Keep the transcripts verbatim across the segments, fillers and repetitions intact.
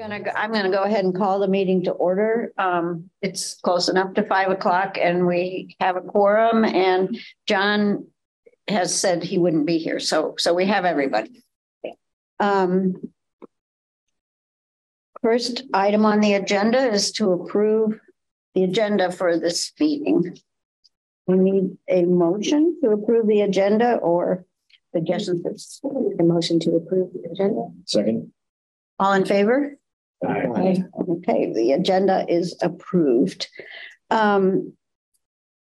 Gonna go, I'm going to go ahead and call the meeting to order. Um, it's close enough to five o'clock and we have a quorum, and John has said he wouldn't be here. So, so we have everybody. Um, first item on the agenda is to approve the agenda for this meeting. We need a motion to approve the agenda or suggestions. A motion to approve the agenda. Second. All in favor? Aye. Aye. Okay, the agenda is approved. Um,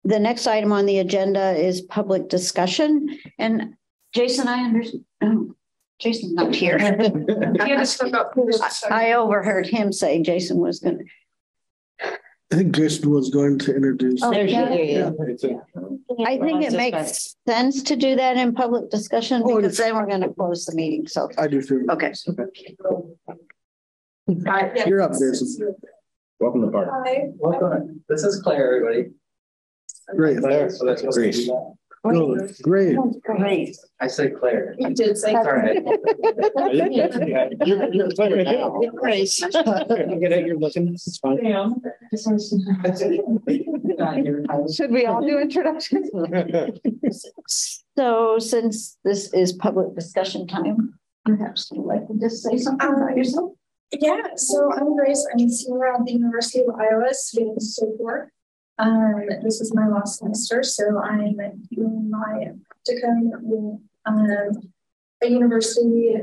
the next item on the agenda is public discussion. And Jason, I understand. Oh, Jason's not here. I overheard him say Jason was going to. I think Jason was going to introduce. Oh, there yeah. He yeah. yeah. I think it makes sense to do that in public discussion because oh, then we're going to close the meeting. So I do too. Okay. okay. You're up, Jason. Welcome to the party. Hi. Welcome. This is Claire, everybody. Great. Claire. So that's great. Great. Great. Great. I said Claire. You did say Claire. You're, you're Claire now. Great. You get it. You're looking. This is fine. Yeah. Should we all do introductions? So, since this is public discussion time, perhaps you'd like to just say something about yourself. Yeah. So I'm Grace. I'm a senior at the University of Iowa, student social work. Um, this is my last semester, so I'm doing my practicum with um, a university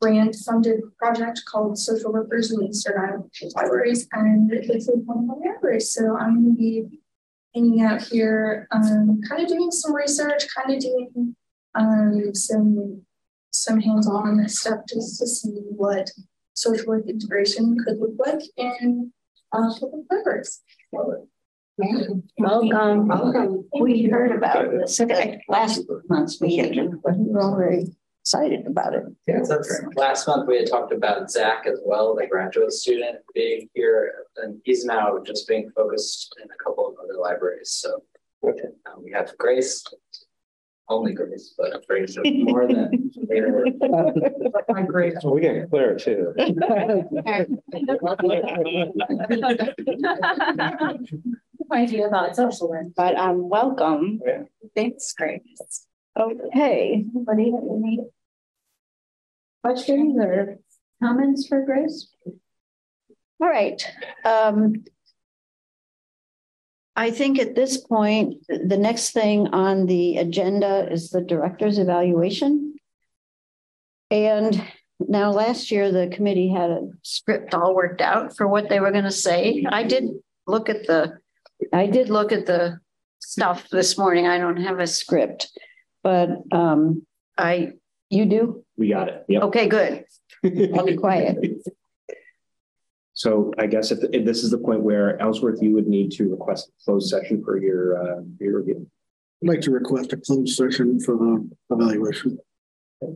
grant-funded project called Social Workers in Eastern Iowa Libraries, and this is one of my libraries. So I'm going to be hanging out here, um, kind of doing some research, kind of doing um, some some hands-on stuff just to see what social work integration could look like in uh, public libraries. Welcome. Welcome. Welcome. We heard about this last month's meeting, but we were all very excited about it. Yeah, that's right. Last month we had talked about Zach as well, the graduate student being here, and he's now just being focused in a couple of other libraries. So okay. uh, we have Grace, only Grace, but Grace is more than later. My Grace. Well, we get Claire too. Idea about social work, but um, welcome. Yeah. Thanks, Grace. Okay, anybody have any questions or comments for Grace? All right. Um, I think at this point, the next thing on the agenda is the director's evaluation. And now, last year, the committee had a script all worked out for what they were going to say. I did look at the I did look at the stuff this morning. I don't have a script, but um, I, you do? We got it. Yep. Okay, good. I'll be quiet. So I guess if, the, if this is the point where Ellsworth, you would need to request a closed session for your, uh, your review. I'd like to request a closed session for the evaluation. Okay.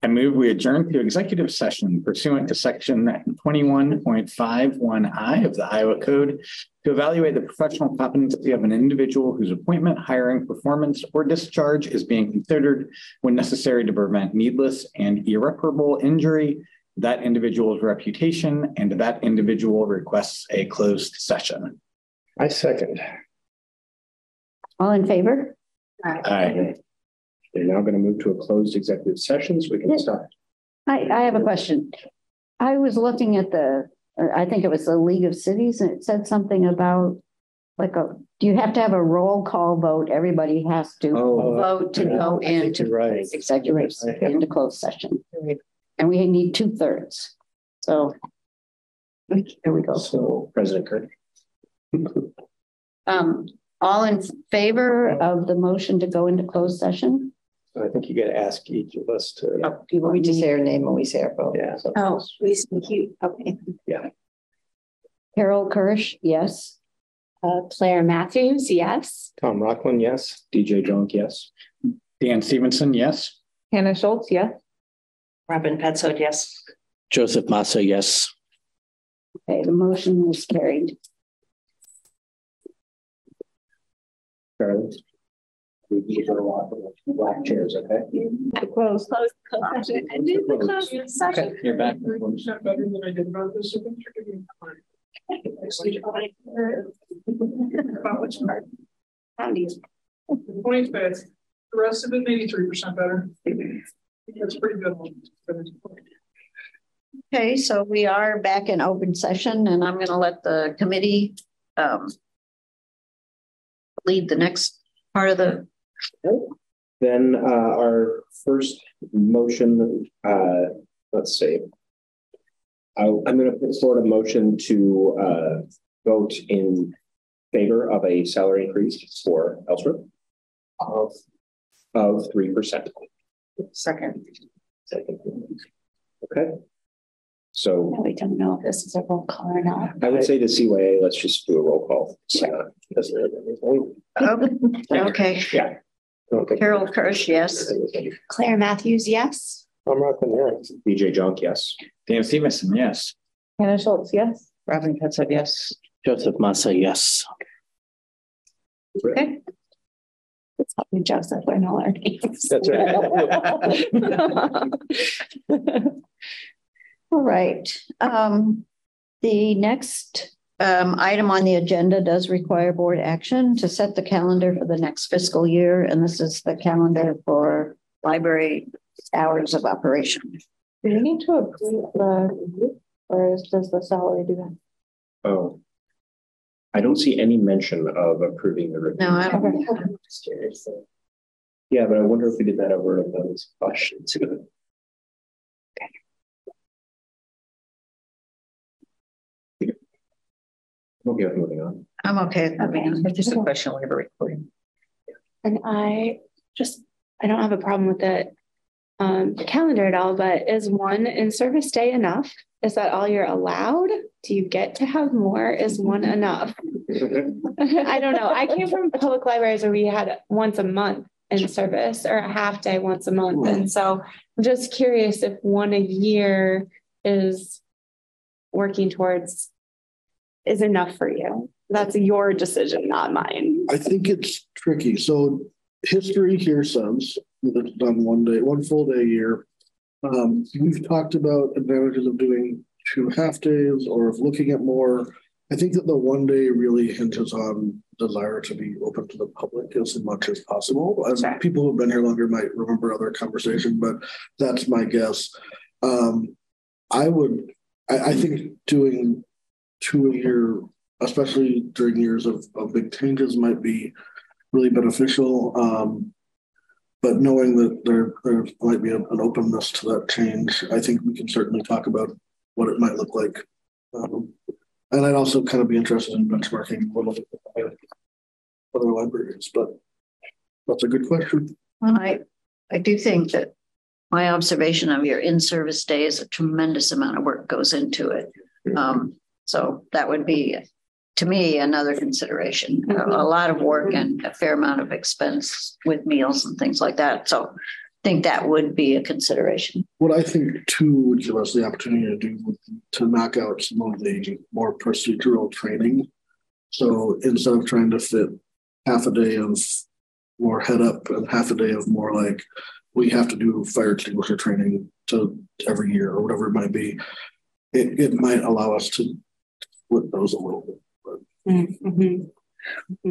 I move we adjourn to executive session pursuant to section twenty-one point five one I of the Iowa Code to evaluate the professional competency of an individual whose appointment, hiring, performance, or discharge is being considered when necessary to prevent needless and irreparable injury, that individual's reputation, and that individual requests a closed session. I second. All in favor? Aye. Aye. They're now going to move to a closed executive session, so we can start. I, I have a question. I was looking at the, I think it was the League of Cities, and it said something about like a, do you have to have a roll call vote? Everybody has to oh, vote to yeah, go into right. executive yeah. into closed session. And we need two thirds. So there we go. So President Kirk. um, all in favor of the motion to go into closed session? I think you got to ask each of us to. Oh, do you want me to say our name when we say our vote? Yeah. So oh, we speak you. Okay. Yeah. Carol Kirsch, yes. Uh, Claire Matthews, yes. Tom Rocklin, yes. D J Drunk, yes. Dan Stevenson, yes. Hannah Schultz, yes. Robin Petzold, yes. Joseph Massa, yes. Okay, the motion was carried. Charlotte. We need to lock the black chairs, okay? I closed the session. I did the closed session. Okay, you're back. It's not better than I did about this event. You're giving me a card. About which part? twenty-fifth. The rest of it, maybe three percent better. That's pretty good one. Okay, so we are back in open session, and I'm going to let the committee um, lead the next part of the. Then uh, our first motion, uh, let's see. I, I'm going to put forward a motion to uh, vote in favor of a salary increase for Ellsworth of of three percent. Second. Second. Okay. So yeah, we don't know if this is a roll call or not. I would say to C Y A, let's just do a roll call. Yeah. Uh, okay. Yeah. Carol Kirsch, yes. Claire Matthews, yes. Tom Rocklin, yes. D J Drunk, yes. Dan Stevenson, yes. Hannah Schultz, yes. Robin Petzold, yes. Joseph Massa, yes. Okay. Let's help me, Joseph, learn all our names. That's right. All right. Um, the next um, item on the agenda does require board action to set the calendar for the next fiscal year. And this is the calendar for library hours of operation. Do you need to approve the, or is just the salary do that? Oh, I don't see any mention of approving the review. No, I don't. Yeah, but I wonder if we did that over those questions. Okay, I'm moving on. I'm okay. Okay. It's just a question we have a recording. And I just, I don't have a problem with the, um, the calendar at all, but is one in-service day enough? Is that all you're allowed? Do you get to have more? Is one enough? I don't know. I came from public libraries where we had once a month in service or a half day once a month. Ooh. And so I'm just curious if one a year is working towards is enough for you. That's your decision, not mine. I think it's tricky. So history here says that's done one day, one full day a year. Um, we've talked about advantages of doing two half days or of looking at more. I think that the one day really hinges on desire to be open to the public as much as possible. As okay. People who've been here longer might remember other conversation, but that's my guess. Um, I would, I, I think doing two a year, especially during years of, of big changes, might be really beneficial. Um, but knowing that there, there might be a, an openness to that change, I think we can certainly talk about what it might look like. Um, and I'd also kind of be interested in benchmarking with other libraries, but that's a good question. Well, I, I do think that my observation of your in-service day is a tremendous amount of work goes into it. Um, So that would be, to me, another consideration. Mm-hmm. A, a lot of work and a fair amount of expense with meals and things like that. So I think that would be a consideration. What I think, too, would give us the opportunity to do to knock out some of the more procedural training. So instead of trying to fit half a day of more head up and half a day of more like, we have to do fire extinguisher training to every year or whatever it might be, it, it might allow us to with those a little bit. But. Mm-hmm.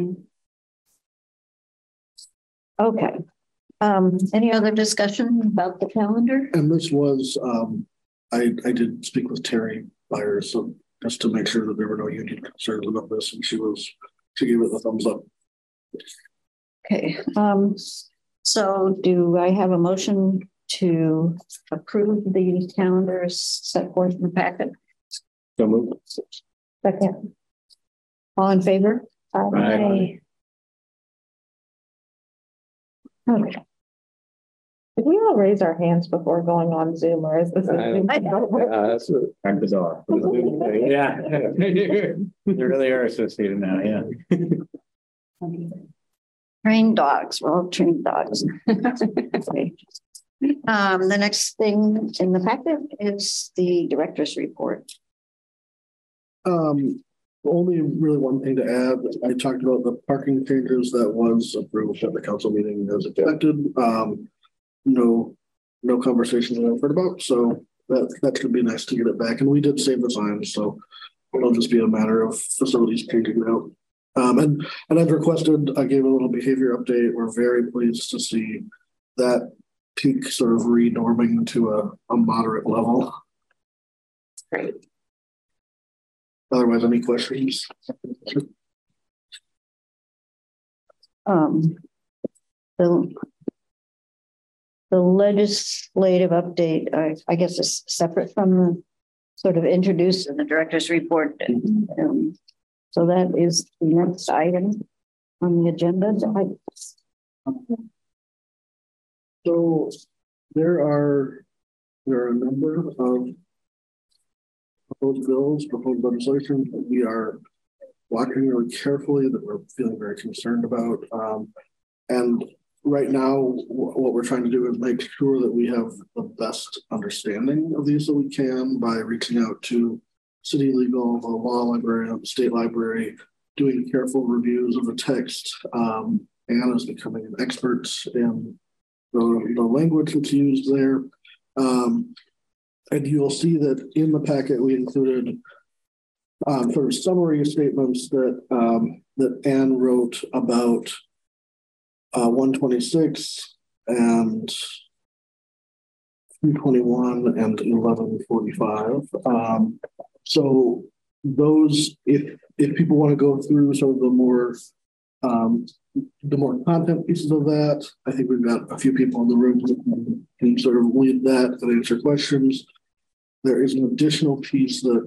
Mm-hmm. Okay. Um, any other discussion about the calendar? And this was, um, I, I did speak with Terry Byers, so just to make sure that there were no union concerns about this, and she was, she gave it the thumbs up. Okay. Um, so do I have a motion to approve the calendars set forth in the packet? So moved. Second. All in favor? Aye. Aye. Okay. Did we all raise our hands before going on Zoom, or is this? A Zoom? I know. Uh, that's kind of bizarre. Yeah, they really are associated now. Yeah. Trained dogs. We're all trained dogs. um, the next thing in the packet is the director's report. Um, Only really one thing to add. I talked about the parking changes that was approved at the council meeting as expected. Um, no, no conversations that I've heard about. So that that should be nice to get it back. And we did save the signs, so it'll just be a matter of facilities changing out. Um, and and I've requested. I gave a little behavior update. We're very pleased to see that peak sort of renorming to a, a moderate level. Great. Otherwise, any questions? Um, the, the legislative update, I, I guess, is separate from the sort of introduced in the director's report. And, um, so that is the next item on the agenda. So there are there are a number of proposed bills, proposed legislation that we are watching really carefully, that we're feeling very concerned about. Um, and right now, what we're trying to do is make sure that we have the best understanding of these that we can by reaching out to city legal, the law library, the state library, doing careful reviews of the text. Um, Anne is becoming an expert in the, the language that's used there. Um, And you'll see that in the packet we included um, sort of summary statements that um, that Anne wrote about uh, one twenty-six and three twenty-one and eleven forty-five. Um, so those, if if people want to go through some of the more um, the more content pieces of that, I think we've got a few people in the room who can sort of lead that and answer questions. There is an additional piece that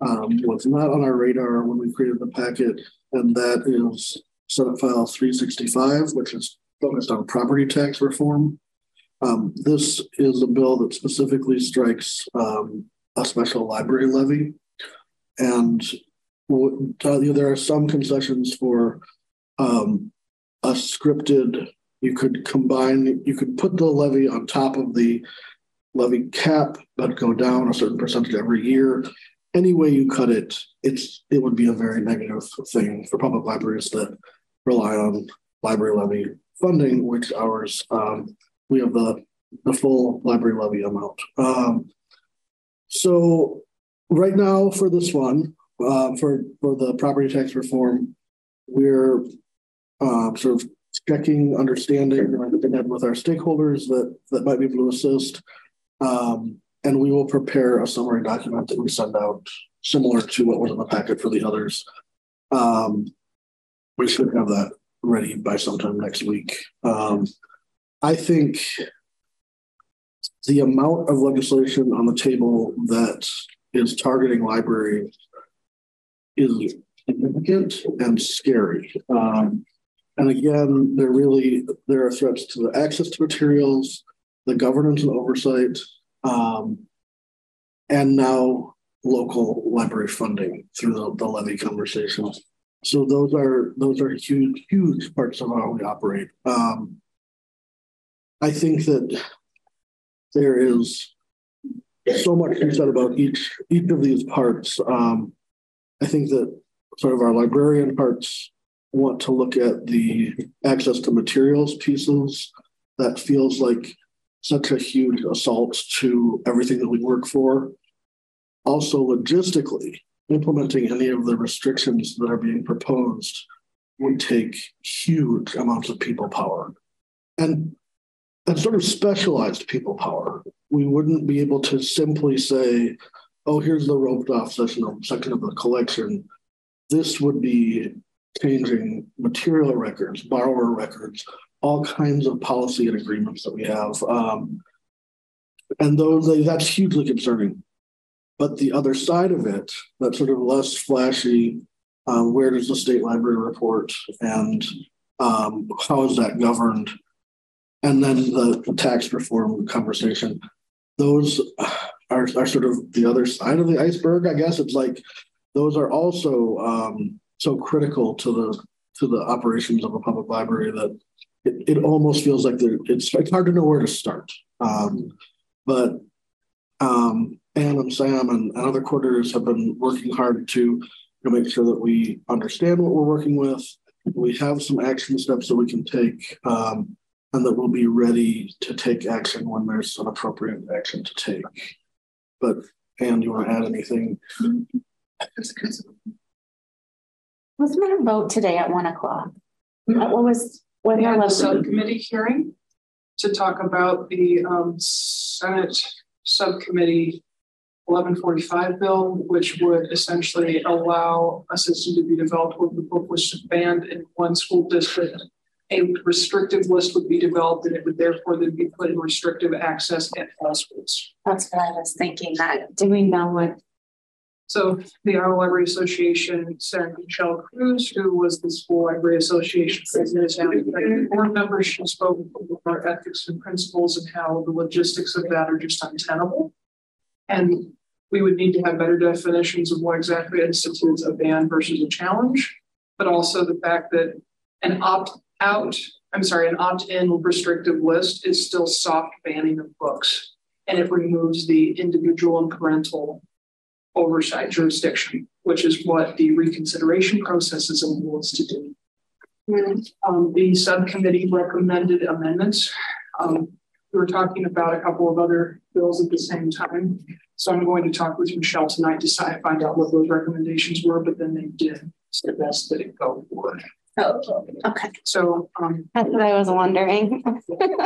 um, was not on our radar when we created the packet, and that is Senate File three sixty-five, which is focused on property tax reform. Um, this is a bill that specifically strikes um, a special library levy. And uh, there are some concessions for um, a scripted, you could combine, you could put the levy on top of the levy cap, but go down a certain percentage every year. Any way you cut it, it's it would be a very negative thing for public libraries that rely on library levy funding, which ours, um, we have the, the full library levy amount. Um, so right now for this one, uh, for, for the property tax reform, we're uh, sort of checking, understanding with our stakeholders that, that might be able to assist. Um, and we will prepare a summary document that we send out similar to what was in the packet for the others. Um, we should have that ready by sometime next week. Um, I think the amount of legislation on the table that is targeting libraries is significant and scary. Um, and again, there really, there are threats to the access to materials, the governance and oversight, um, and now local library funding through the, the levy conversation. So those are those are huge, huge parts of how we operate. Um, I think that there is so much to be said about each each of these parts. Um, I think that sort of our librarian parts want to look at the access to materials pieces. That feels like such a huge assault to everything that we work for. Also, logistically, implementing any of the restrictions that are being proposed would take huge amounts of people power and, and sort of specialized people power. We wouldn't be able to simply say, oh, here's the roped off section of, section of the collection. This would be changing material records, borrower records, all kinds of policy and agreements that we have. Um, and those that's hugely concerning. But the other side of it, that sort of less flashy, uh, where does the state library report and um, how is that governed? And then the, the tax reform conversation, those are, are sort of the other side of the iceberg, I guess. It's like those are also um, so critical to the to the operations of a public library that It, it almost feels like it's, it's hard to know where to start. Um, but um, Ann and Sam and, and other quarters have been working hard to to make sure that we understand what we're working with, we have some action steps that we can take, um, and that we'll be ready to take action when there's an appropriate action to take. But, Anne, do you want to add anything? Wasn't there a vote today at one o'clock? Uh, what was what yeah, the subcommittee hearing to talk about the um, Senate subcommittee eleven forty-five bill, which would essentially allow a system to be developed where the book was banned in one school district. A restrictive list would be developed, and it would therefore then be put in restrictive access at all schools. That's what I was thinking. That do we know what? So the Iowa Library Association sent Michelle Cruz, who was the School Library Association president, as an board member. She spoke about ethics and principles and how the logistics of that are just untenable. And we would need to have better definitions of what exactly institutes a ban versus a challenge, but also the fact that an opt-out, I'm sorry, an opt-in restrictive list is still soft banning of books, and it removes the individual and parental oversight jurisdiction, which is what the reconsideration process is wants to do. Mm-hmm. Um, the subcommittee recommended amendments. Um, we were talking about a couple of other bills at the same time. So I'm going to talk with Michelle tonight to find out what those recommendations were, but then they did. It's the best that it go for. Oh, okay. So um, that's what I was wondering.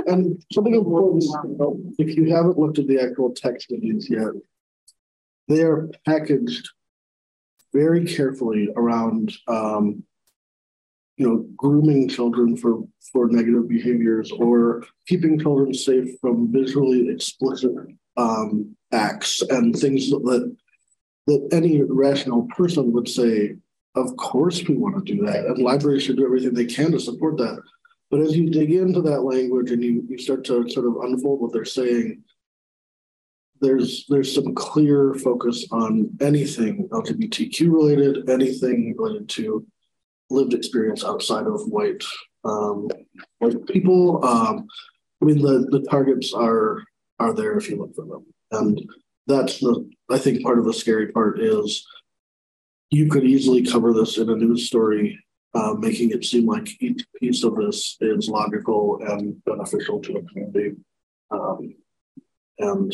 And something important, if you haven't looked at the actual text of these yet, they are packaged very carefully around, um, you know, grooming children for, for negative behaviors or keeping children safe from visually explicit um, acts and things that, that any rational person would say, of course we want to do that. And libraries should do everything they can to support that. But as you dig into that language and you, you start to sort of unfold what they're saying, There's there's some clear focus on anything L G B T Q related, anything related to lived experience outside of white um, white people. Um, I mean, the, the targets are are there if you look for them, and that's the I think part of the scary part is you could easily cover this in a news story, uh, making it seem like each piece of this is logical and beneficial to a community, um, and.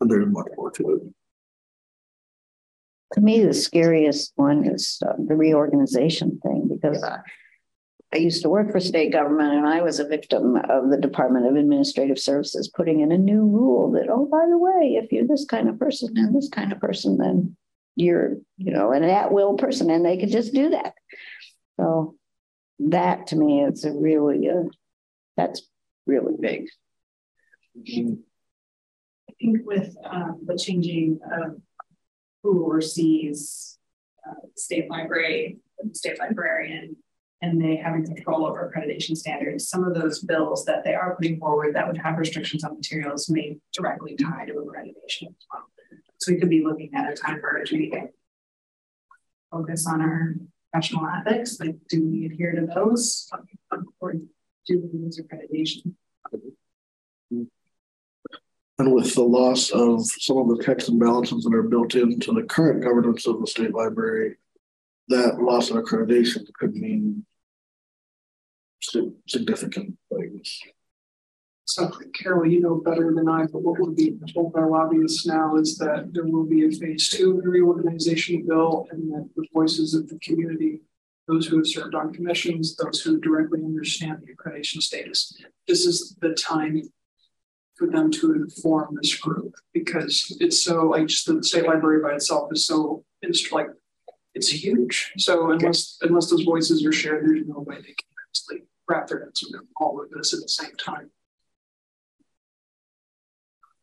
And there's much more to it. To me, the scariest one is uh, the reorganization thing, because yeah. I, I used to work for state government, and I was a victim of the Department of Administrative Services putting in a new rule that, oh, by the way, if you're this kind of person and this kind of person, then you're, you know, an at-will person, and they could just do that. So that, to me, it's a really, uh, that's really big. Mm-hmm. I think with um, the changing of who oversees uh, the state library, the state librarian, and they having control over accreditation standards, some of those bills that they are putting forward that would have restrictions on materials may directly tie to accreditation as well. So we could be looking at a time where we focus on our professional ethics, like do we adhere to those or do we lose accreditation? And with the loss of some of the checks and balances that are built into the current governance of the state library, that loss of accreditation could mean significant things. So, Carol, you know better than I, but what would be told by lobbyists now is that there will be a phase two of the reorganization bill, and that the voices of the community, those who have served on commissions, those who directly understand the accreditation status, this is the time for them to inform this group, because it's so like just the state library by itself is so it's like it's huge. So unless okay. unless those voices are shared, there's no way they can actually wrap their heads around all of this at the same time.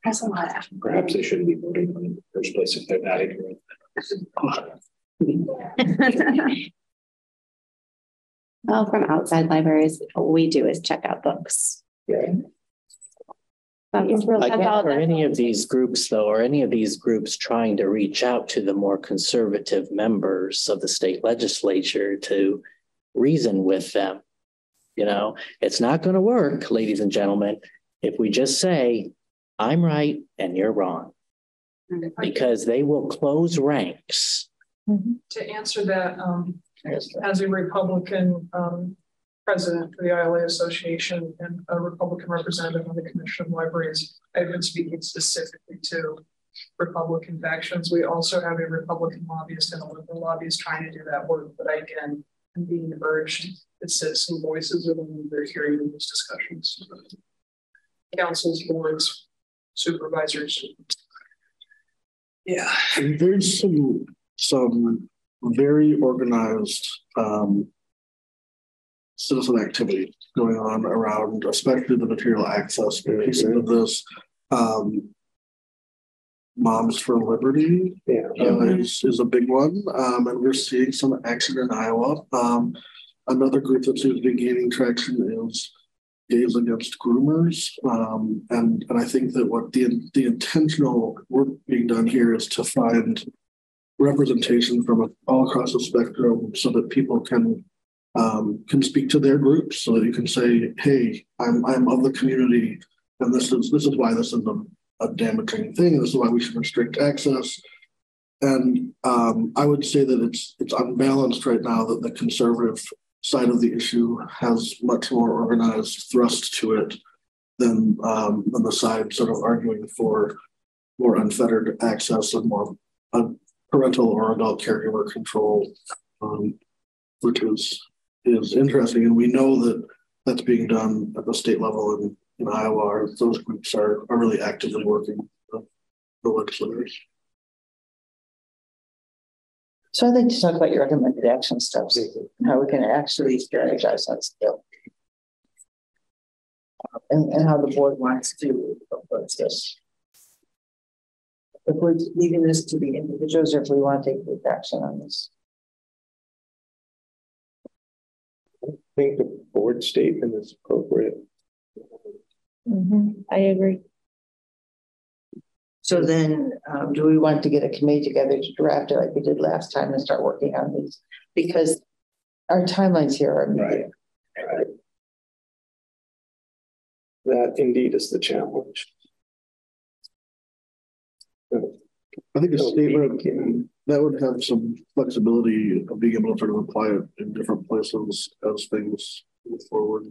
That's a lot. Of Perhaps they shouldn't be voting on it in the first place if they're not ignorant. Well, from outside libraries, all we do is check out books. Yeah. I guess for any of these groups, though, or any of these groups trying to reach out to the more conservative members of the state legislature to reason with them, you know, it's not going to work, ladies and gentlemen, if we just say, I'm right and you're wrong, because they will close ranks Mm-hmm. To answer that, um, as a Republican um, president for the I L A Association and a Republican representative on the Commission of Libraries, I've been speaking specifically to Republican factions. We also have a Republican lobbyist and a liberal lobbyist trying to do that work, but I, again, I'm being urged that citizen voices are the ones they're hearing in these discussions. Councils, boards, supervisors. Yeah, and there's some some very organized um, citizen activity going on around, especially the material access piece of this. Um, Moms for Liberty yeah. uh, is, is a big one, um, and we're seeing some action in Iowa. Um, another group that seems to be gaining traction is Gays Against Groomers, um, and and I think that what the the intentional work being done here is to find representation from all across the spectrum, so that people can um, can speak to their groups, so that you can say, "Hey, I'm I'm of the community, and this is this is why this is a." a damaging thing. This is why we should restrict access." And um, I would say that it's it's unbalanced right now, that the conservative side of the issue has much more organized thrust to it than, um, than the side sort of arguing for more unfettered access and more uh, parental or adult caregiver control, um, which is, is interesting. And we know that that's being done at the state level and in Iowa. Those groups are, are really actively working with the legislators. So I'd like to talk about your recommended action steps, and how we can actually strategize on scale, and, and how the board wants to approach this. If we're leaving this to the individuals, or if we want to take quick action on this. I think the board statement is appropriate. Mm-hmm. I agree. So then um, do we want to get a committee together to draft it like we did last time and start working on these? Because our timelines here are right. right. That indeed is the challenge. I think a statement that would have some flexibility of being able to sort of apply it in different places as things move forward.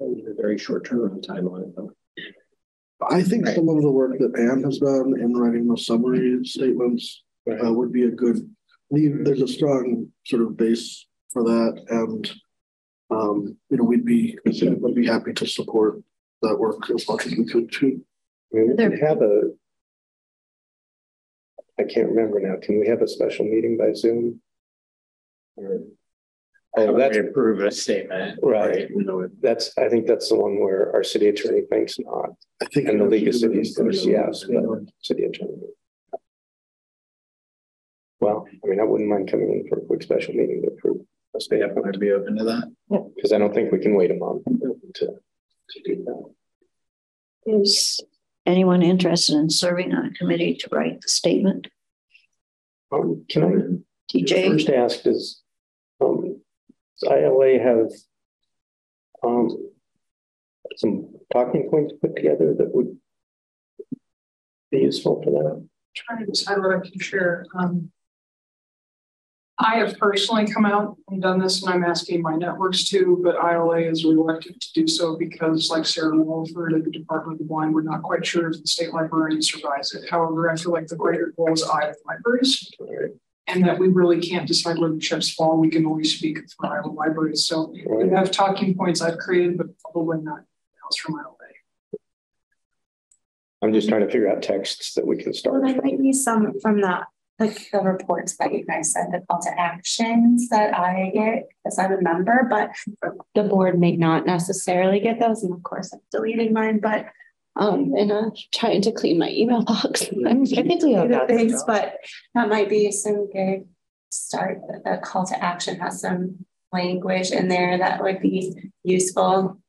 A very short turnaround time on it, though. I think right. some of the work that Anne has done in writing the summary statements right. uh, would be a good. There's a strong sort of base for that, and um, you know, we'd be would be happy to support that work as much as we could too. I mean, we there. can have a. I can't remember now. Can we have a special meeting by Zoom? Or, Um, that's approve a statement, right? right? That's I think that's the one where our city attorney thinks not. I think, and the League of Cities thinks yes, but city attorney. Well, I mean, I wouldn't mind coming in for a quick special meeting to approve a statement. I'd be open to that. Yeah, because I don't think we can wait a month to to do that. Is anyone interested in serving on a committee to write the statement? Um, can I? D J first asked is. Um, I L A have um, some talking points put together that would be useful for that. I'm trying to decide what I can share. Um, I have personally come out and done this, and I'm asking my networks to, but I L A is reluctant to do so because, like Sarah Wollford at the Department of the Blind, we're not quite sure if the state library survives it. However, I feel like the greater goal is Iowa Libraries. Okay. And that we really can't decide where the chips fall. We can only speak for Iowa Libraries. So right. we have talking points I've created, but probably not else from Iowa. I'm just trying to figure out texts that we can start. Well, there might be some from the like the reports that you guys said, the call to actions that I get as I'm a member, but the board may not necessarily get those. And of course, I've deleted mine, but. Um, and I'm trying to clean my email box. I'm typically on that things, but that might be some good start. The call to action has some language in there that would be useful.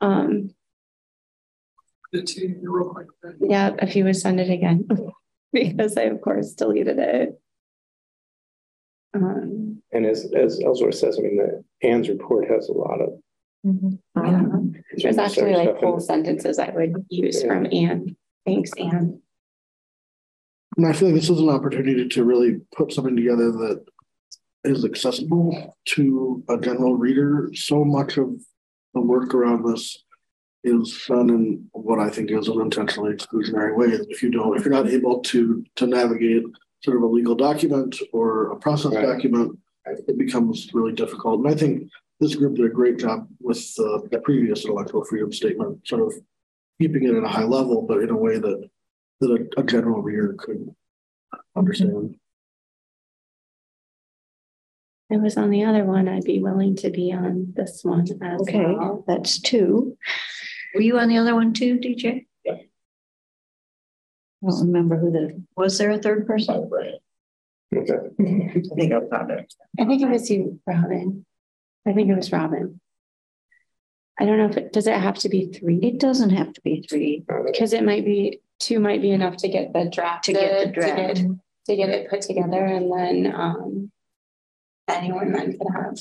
Um, yeah, if you would send it again, because I, of course, deleted it. Um, and as, as Ellsworth says, I mean, the Anne's report has a lot of Mm-hmm. Um, there's actually like whole sentences I would use yeah. from Anne. Thanks, Anne. And I feel like this is an opportunity to really put something together that is accessible to a general reader. So much of the work around this is done in what I think is an intentionally exclusionary way. If you don't, if you're not able to to navigate sort of a legal document or a process right. document, it becomes really difficult. And I think this group did a great job with uh, the previous intellectual freedom statement, sort of keeping it at a high level, but in a way that that a, a general reader could understand. I was on the other one. I'd be willing to be on this one as okay, well. That's two. Were you on the other one too, D J? Yeah. I don't remember who the, was there a third person? Oh, right. Okay. I think I found it. I think it was you, Robin. I think it was Robin. I don't know if it, does it have to be three? It doesn't have to be three. Because it might be, two might be enough to get the draft. To get the draft. To get, to get it put together, and then um, anyone then could have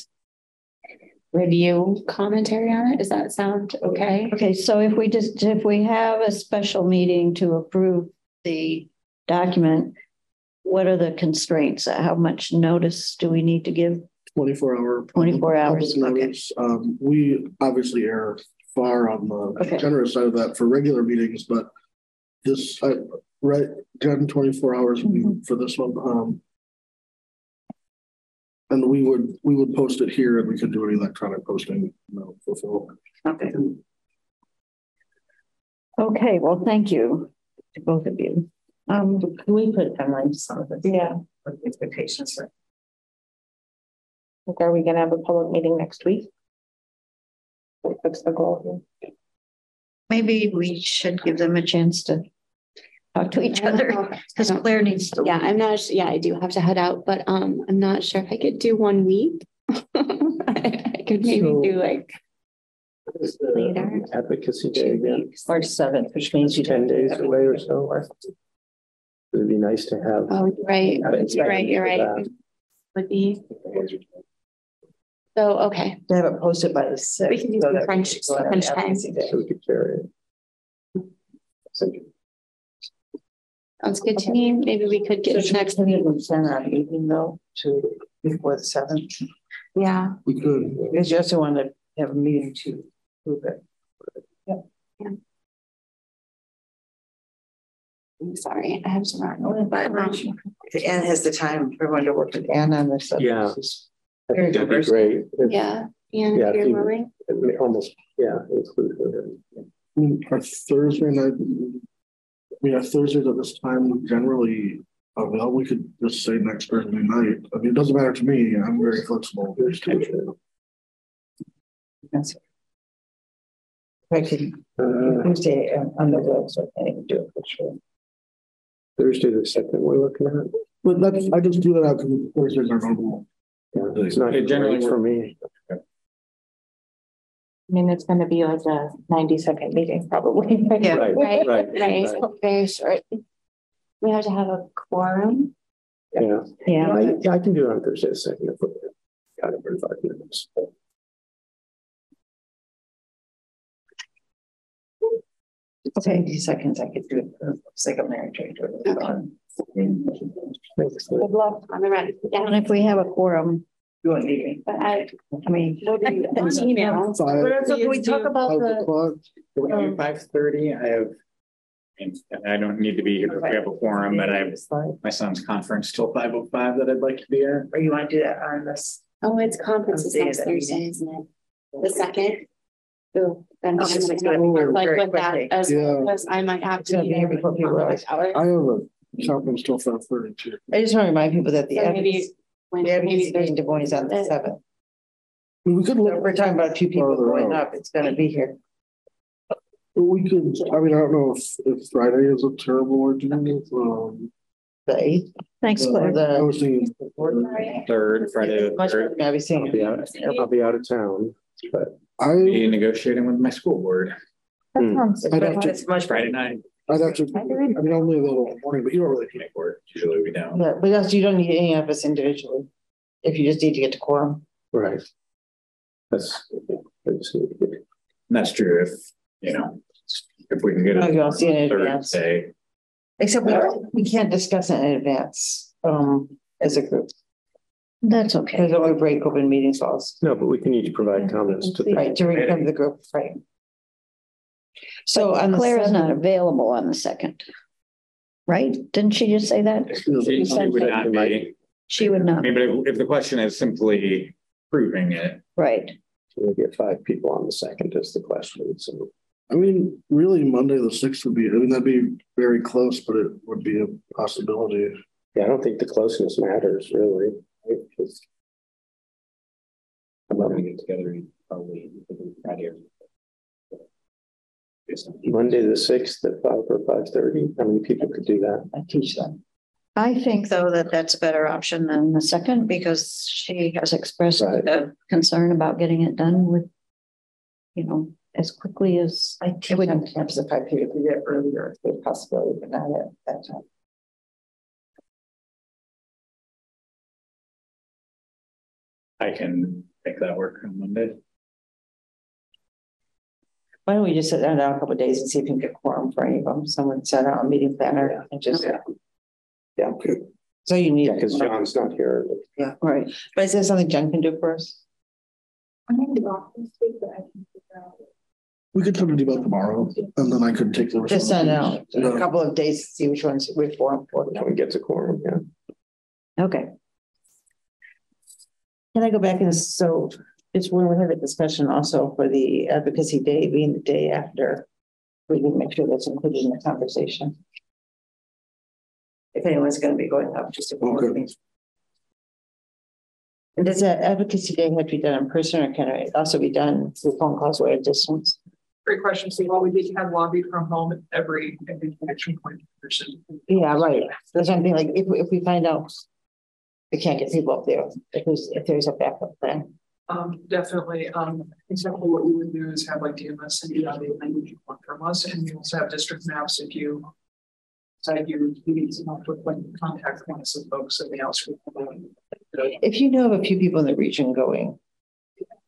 review commentary on it. Does that sound okay? Okay, so if we just if we have a special meeting to approve the document, what are the constraints? How much notice do we need to give? twenty-four hour twenty-four hours notice. Okay. Um, we obviously err far on the okay. generous side of that for regular meetings, but this I, right gotten twenty-four hours mm-hmm. for this one. Um, And we would we would post it here, and we could do an electronic posting. No, fulfill. Okay. Okay. Well, thank you to both of you. Um, Can we put timelines on this? Yeah. Expectations. Like, are we going to have a public meeting next week? What's the goal? Maybe we should give them a chance to talk to each other, because Claire needs to. Yeah, I'm not. Yeah, I do have to head out, but um, I'm not sure if I could do one week. I, I could maybe so do like later. Advocacy Day again, March seventh, which means you ten days away or so. Or it would be nice to have. Oh, right, you're right, you're right. That. Would be. So okay. They have it posted by the sixth. We can do so some French French time. So we could carry it. So, sounds good okay. to me. Maybe we could get so next meeting. We send out an evening though to before the seventh. Yeah, we could. Because you also want to have a meeting to prove it. Yeah. yeah. I'm sorry, I have some wrong. But Anne has the time for everyone to work with Anne on this. Yeah, I think that'd be great. If, yeah, Anne, yeah, if you're willing. Almost, yeah, include her. Our Thursday night. I mean, our Thursdays at this time generally, uh, well, we could just say next Thursday night. I mean, it doesn't matter to me. I'm very flexible. That's it. I can uh, Thursday on the website. I can do it for sure. Thursday the second we're looking at. But that's, I just do that out because Thursdays are normal. Yeah, it's not it generally for me. Okay. I mean, it's going to be like a ninety second meeting, probably. Yeah, right, right, right, right. right. Very short. We have to have a quorum. Yeah, yeah. I, yeah, I can do it on Thursday second. If we got it for five minutes. Okay, ninety seconds. I could do it for the sake of marriage. Good luck. I'm ready. Yeah, and if we have a quorum. You want me? But I, I mean, nobody an email. So can we talk about the um, five thirty? I have, and I don't need to be here if we have a quorum, but I have my son's conference till five oh five that I'd like to be at. Or you want to do that on this? Oh, it's conference is next Thursday, isn't it? The second. Ooh, then oh, I'm gonna go like with quickly. That as yeah. because I might have to be here before people realize. I have a conference till five thirty too. I just want to remind people that the so maybe. When yeah, maybe there's Du Bois on the seventh. We could look. So we're talking about two people going up. It's going to be here. We could. I mean, I don't know if, if Friday is a terrible or um, the eighth. Thanks, Claire. Uh, I was thinking the third Friday. The third. I'll be, I'll, be out, I'll be out of town, but I be negotiating with my school board. That mm. sounds good. It's much Friday night. I'd have to, I mean, only a little morning, but you don't really need it for it. Usually we don't. Yeah, but also you don't need any of us individually if you just need to get to quorum. Right. That's, that's, that's true. If, you know, if we can get it on Thursday, Except we, we can't discuss it in advance um, as a group. That's okay. Because it would break open meetings laws. No, but we can each provide comments to the right to read the group, right? So on Claire the second, is not available on the second, right? Didn't she just say that? She, she would not be. She would not. I mean, but if the question is simply proving it, right? We'll get five people on the second is the question. So, I mean, really, Monday the sixth would be. I mean, that'd be very close, but it would be a possibility. Yeah, I don't think the closeness matters really. Because I'm going to get together probably Friday or Monday the sixth at five or five thirty. How many people could do that? I teach them. I think though that that's a better option than the second because she has expressed right. a concern about getting it done with, you know, as quickly as I teach would on campus if I could do it earlier, if there's possibility, but not at that time. I can make that work on Monday. Why don't we just sit down a couple of days and see if we can get quorum for any of them? Someone set out a meeting planner yeah. and just yeah. yeah. So you need because yeah, John's not here. Yeah, all right. But is there something John can do for us? I'm in the office this week, but I can figure out. We could come and do both tomorrow, and then I could take the just send out yeah. a couple of days to see which ones we form for. Which one gets a quorum? Yeah. Okay. Can I go back and so it's when we have a discussion also for the advocacy day being the day after, we can make sure that's included in the conversation. If anyone's going to be going up, just okay. And does that advocacy day have to be done in person, or can it also be done through phone calls or at a distance? Great question. So what we did have lobby from home at every connection point in person. Yeah, right. So something like if if we find out. We can't get people up there if there's, if there's a backup plan. Um, definitely. Um, exactly what we would do is have like D M S and the language you want from us, and we also have district maps if you decide you need to like contact one of the folks and the else. If you know of a few people in the region going,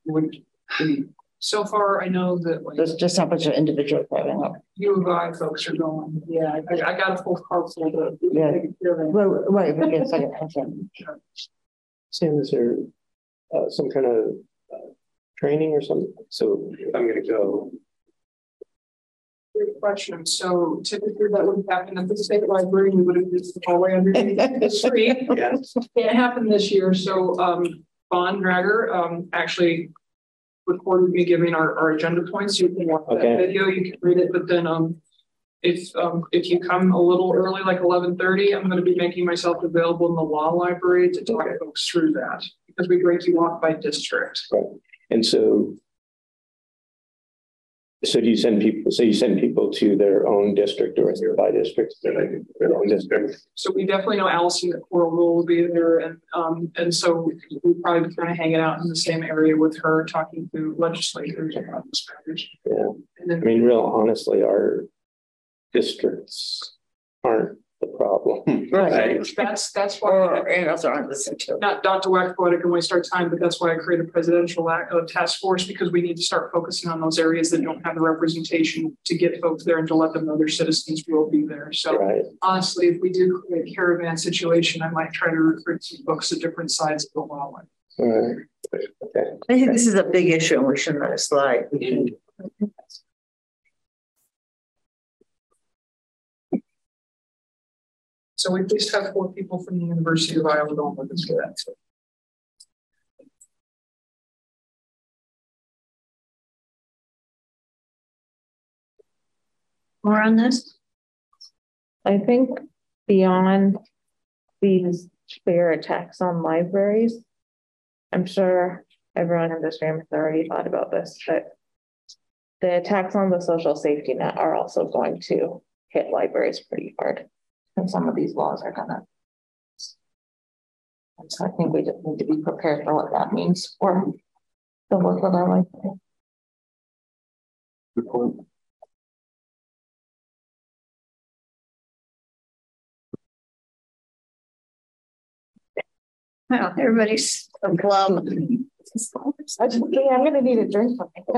would be, so far I know that like, there's just not a bunch of individuals driving up. U of I folks are going. Yeah, I, I got a full car full of. Yeah. Well, right. Wait a second. Okay. Sam, is there uh, some kind of uh, training or something? So I'm going to go. Good question. So typically that would happen at the state library. We would have just the hallway underneath the street. Yes. It happened this year. So um, Vaughn Dragger um, actually recorded me giving our, our agenda points. You can watch okay. that video. You can read it, but then um. If um, if you come a little early, like eleven thirty, I'm going to be making myself available in the law library to talk okay. folks through that because we break you off by district. Right. And so, so do you send people? So you send people to their own district or nearby districts? Their, their own district. So we definitely know Allison at Coral Rule will be there, and um, and so we probably be kind of hanging out in the same area with her, talking to legislators about this package. Yeah. And then, I mean, real honestly, our districts aren't the problem. Right. right. That's that's why or, I, and also aren't listening to not not to wax poetic and waste our time, but that's why I created a presidential uh, task force because we need to start focusing on those areas that don't have the representation to get folks there and to let them know their citizens will be there. So right. honestly, if we do create a caravan situation, I might try to recruit some folks at different sides of the law. Right. Okay. I think this is a big issue and we shouldn't let it slide. Mm-hmm. So we at least have four people from the University of Iowa going with us for that. More on this? I think beyond these fair attacks on libraries, I'm sure everyone in this room has already thought about this, but the attacks on the social safety net are also going to hit libraries pretty hard. And some of these laws are gonna. And so I think we just need to be prepared for what that means for the work of our life. Good point. Well, everybody's a glum. I just, yeah, I'm going to need a drink for that.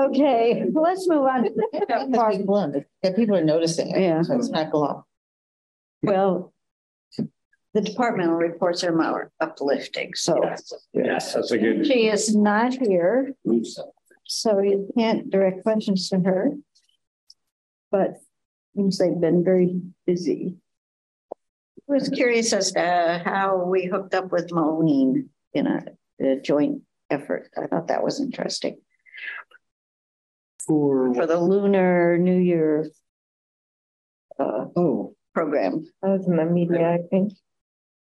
Okay, let's move on. It's blended. Yeah, people are noticing it. Yeah. So it's not glum. Well, the departmental reports are more uplifting. So yes, yes that's a good. She is not here, so you can't direct questions to her. But seems they've been very busy. I was curious as to how we hooked up with Maureen in a, a joint effort. I thought that was interesting. For, For the Lunar New Year uh, oh. program. That was in the media, I think.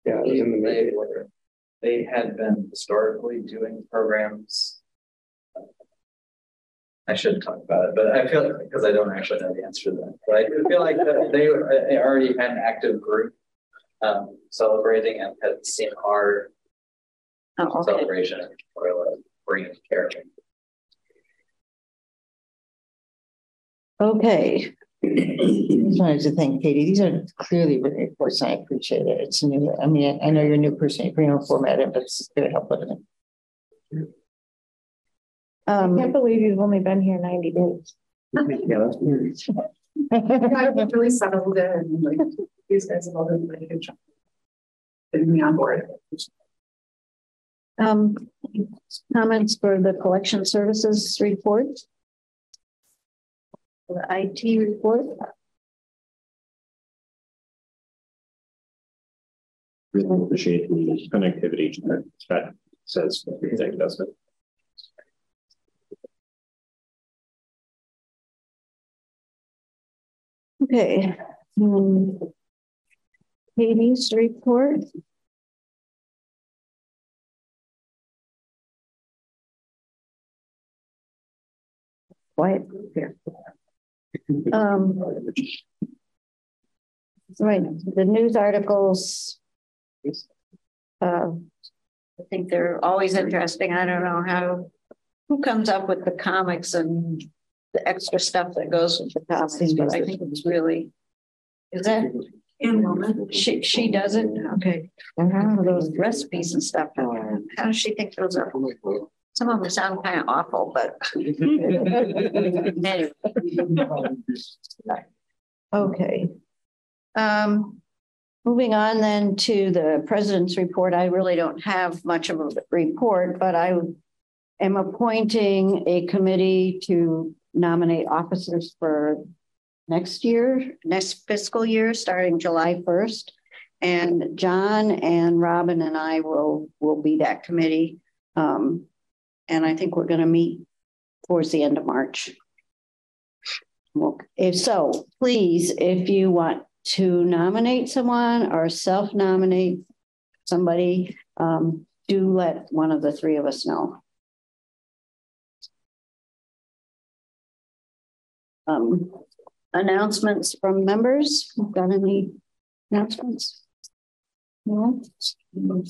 Yeah, it was in the media. They, they had been historically doing programs. I should talk about it, but I feel like, because I don't actually know the answer to that, but I do feel like that they, they already had an active group um, celebrating and had seen our oh, okay. celebration or bringing care. Okay. I just wanted to thank Katie. These are clearly written reports, and I appreciate it. It's new. I mean, I know you're a new person, you're going to format it, but it's going to help with it. Um, I can't believe you've only been here ninety days. Yeah, that's weird. I've really settled in. And, like, these guys have all done a really good job getting me on board. Um, comments for the collection services report, the I T report. Really appreciate the connectivity that says everything, doesn't it? Okay, um, Katie's report. Quiet here. Um, right, the news articles. Uh, I think they're always interesting. I don't know how who comes up with the comics and the extra stuff that goes with the copies, but I think it was really, is that in she she does it? Okay. And how are those recipes and stuff? How does she think those are? Some of them sound kind of awful, but anyway. Okay. Um, moving on then to the president's report. I really don't have much of a report, but I am appointing a committee to nominate officers for next year, next fiscal year, starting July first. And John and Robin and I will, will be that committee. Um, and I think we're going to meet towards the end of March. Well, if so, please, if you want to nominate someone or self-nominate somebody, um, do let one of the three of us know. Um, announcements from members. Got any announcements? No. Hmm?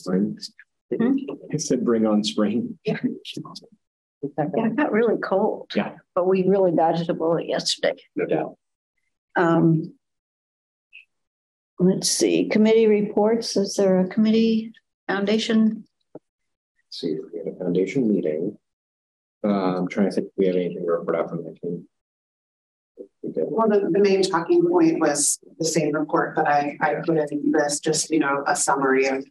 I said, bring on spring. Yeah. Yeah, it got really cold. Yeah. But we really dodged a bullet yesterday. No doubt. Um, let's see. Committee reports. Is there a committee foundation? Let's see. We had a foundation meeting. Uh, I'm trying to think if we have anything to report out from the team. Well, the, the main talking point was the same report that I, I put in this, just, you know, a summary of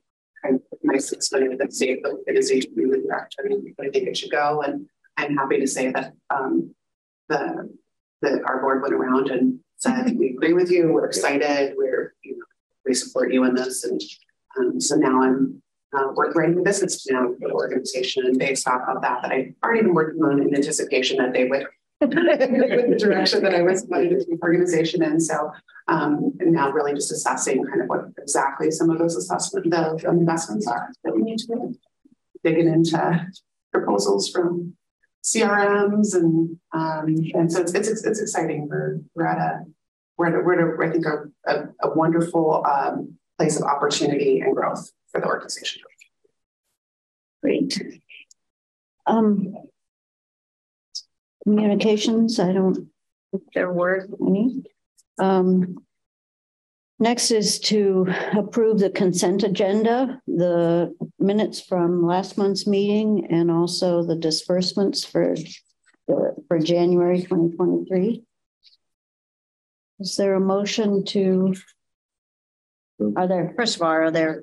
kind of my six million that state organization really direction and I think it should go. And I'm happy to say that um, the, the our board went around and said, we agree with you, we're excited, we're, you know, we support you in this. And um, so now I'm uh, writing the business now for the organization based off of that, that I've already been working on in anticipation that they would with the direction that I was wanted to take organization in. So um, and now really just assessing kind of what exactly some of those assessment, the, the investments are that we need to do. Digging into proposals from C R Ms and um, and so it's, it's it's exciting. We're we're at a we're at a, we're at a, I think a, a, a wonderful um, place of opportunity and growth for the organization. Great. Um. Communications, I don't think there were any. Um, Next is to approve the consent agenda, the minutes from last month's meeting, and also the disbursements for, for January twenty twenty-three. Is there a motion to, are there, first of all, are there,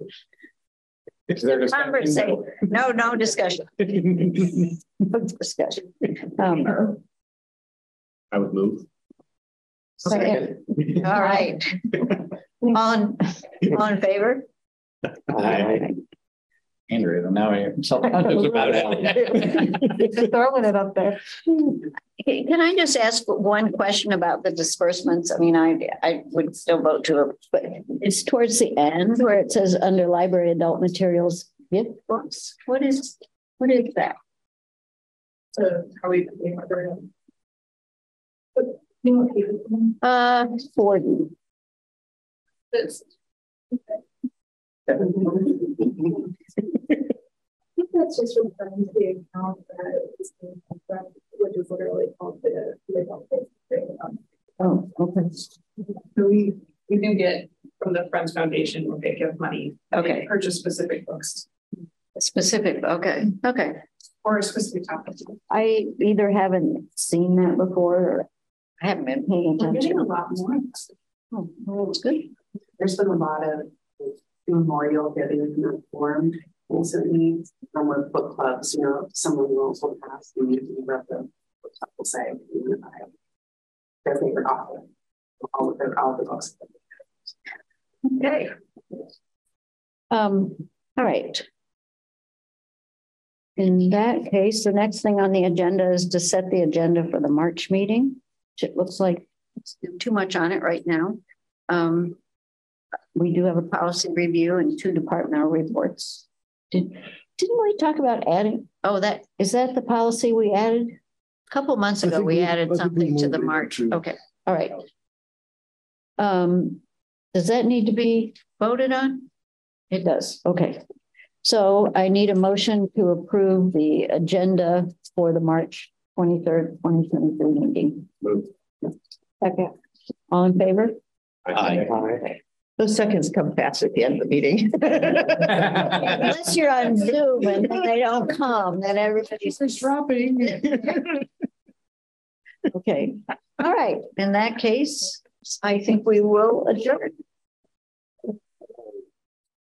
is there discussion? No, no discussion. No discussion. Um, I would move. Second. Second. All right. all, in, all in favor? Aye. Andrew, now I'm self-conscious about it. Just throwing it up there. Can I just ask one question about the disbursements? I mean, I I would still vote to it, but it's towards the end where it says under library adult materials gift books. What is what is that? So are we? Uh, forty. This. I think that's just referring to the account that is being constructed, which is literally called the adult Facebook account. Oh, okay. So we, we do get from the Friends Foundation where they give money. Okay. Purchase specific books. Specific, okay, okay. Or a specific topic. I either haven't seen that before or I haven't been paying attention. We're getting a lot more. Oh, well, that's good. There's been a lot of memorial getting formed. Recently, um, with book clubs, you know, someone will pass and you can read the book club will say their favorite author, all of their all of the books. Okay. Um, all right. In that case, the next thing on the agenda is to set the agenda for the March meeting, which it looks like it's too much on it right now. Um, we do have a policy review and two departmental reports. Did, didn't we talk about adding? Oh, that is that the policy we added? A couple months ago, we, we added something to the March. Too. Okay. All right. Um, does that need to be voted on? It does. Okay. So I need a motion to approve the agenda for the March twenty-third, twenty twenty-three meeting. Move. Second. All in favor? Aye. Aye. Those seconds come fast at the end of the meeting. Unless you're on Zoom and then they don't come, then everybody's just dropping. Okay. All right. In that case, I think we will adjourn.